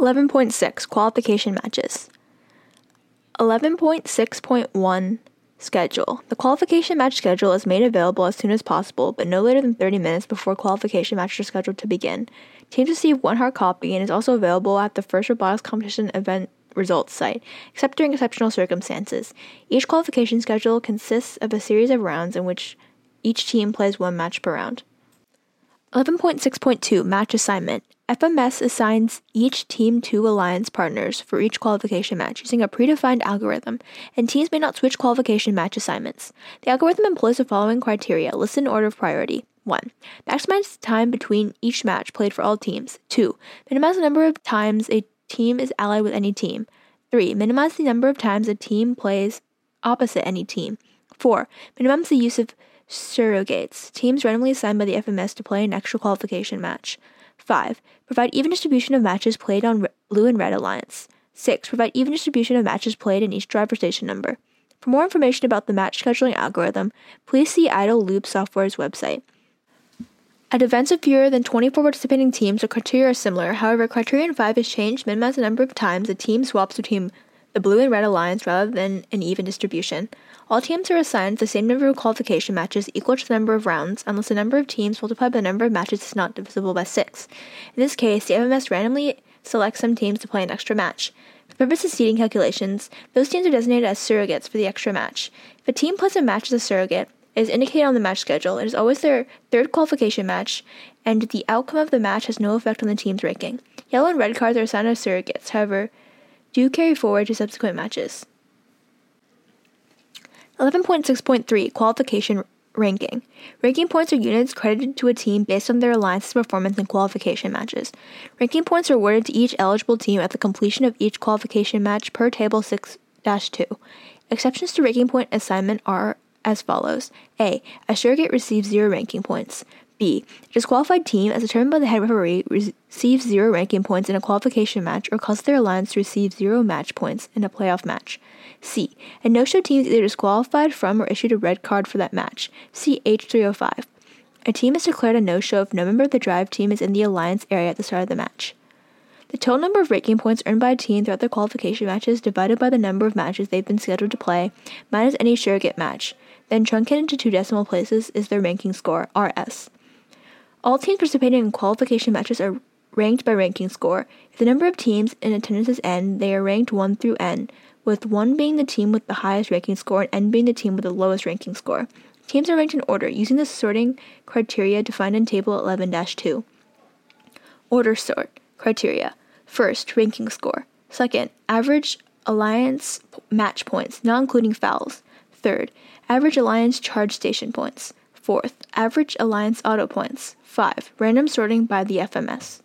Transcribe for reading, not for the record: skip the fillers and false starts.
11.6 Qualification Matches. 11.6.1 Schedule. The qualification match schedule is made available as soon as possible, but no later than 30 minutes before qualification matches are scheduled to begin. Teams receive one hard copy and is also available at the FIRST Robotics Competition event results site, except during exceptional circumstances. Each qualification schedule consists of a series of rounds in which each team plays one match per round. 11.6.2 Match Assignment. FMS assigns each team two alliance partners for each qualification match using a predefined algorithm, and teams may not switch qualification match assignments. The algorithm employs the following criteria, listed in order of priority. 1. Maximize time between each match played for all teams. 2. Minimize the number of times a team is allied with any team. 3. Minimize the number of times a team plays opposite any team. 4. Minimize the use of surrogates, teams randomly assigned by the FMS to play an extra qualification match. 5. Provide even distribution of matches played on blue and red alliance. 6. Provide even distribution of matches played in each driver station number. For more information about the match scheduling algorithm, please see Idle Loop Software's website. At events of fewer than 24 participating teams, the criteria are similar. However, criterion 5 is changed, minimize the number of times a team swaps between the blue and red alliance rather than an even distribution. All teams are assigned the same number of qualification matches equal to the number of rounds, unless the number of teams multiplied by the number of matches is not divisible by 6. In this case, the FMS randomly selects some teams to play an extra match. For the purpose of seeding calculations, those teams are designated as surrogates for the extra match. If a team plays a match as a surrogate, it is indicated on the match schedule. It is always their third qualification match, and the outcome of the match has no effect on the team's ranking. Yellow and red cards are assigned as surrogates, however, do carry forward to subsequent matches. 11.6.3 Qualification Ranking. Ranking points are units credited to a team based on their alliance's performance in qualification matches. Ranking points are awarded to each eligible team at the completion of each qualification match per Table 6-2. Exceptions to ranking point assignment are as follows. A. A surrogate receives 0 ranking points. B. A disqualified team, as determined by the head referee, receives 0 ranking points in a qualification match or causes their alliance to receive 0 match points in a playoff match. C. A no-show team is either disqualified from or issued a red card for that match. See H305. A team is declared a no-show if no member of the drive team is in the alliance area at the start of the match. The total number of ranking points earned by a team throughout their qualification matches divided by the number of matches they've been scheduled to play minus any surrogate match, then truncated into 2 decimal places, is their ranking score, RS. All teams participating in qualification matches are ranked by ranking score. If the number of teams in attendance is n, they are ranked 1 through n, with 1 being the team with the highest ranking score and n being the team with the lowest ranking score. Teams are ranked in order, using the sorting criteria defined in Table 11-2. Order sort criteria. First, ranking score. Second, average alliance match points, not including fouls. Third, average alliance charge station points. Fourth, average alliance auto points. 5, random sorting by the FMS.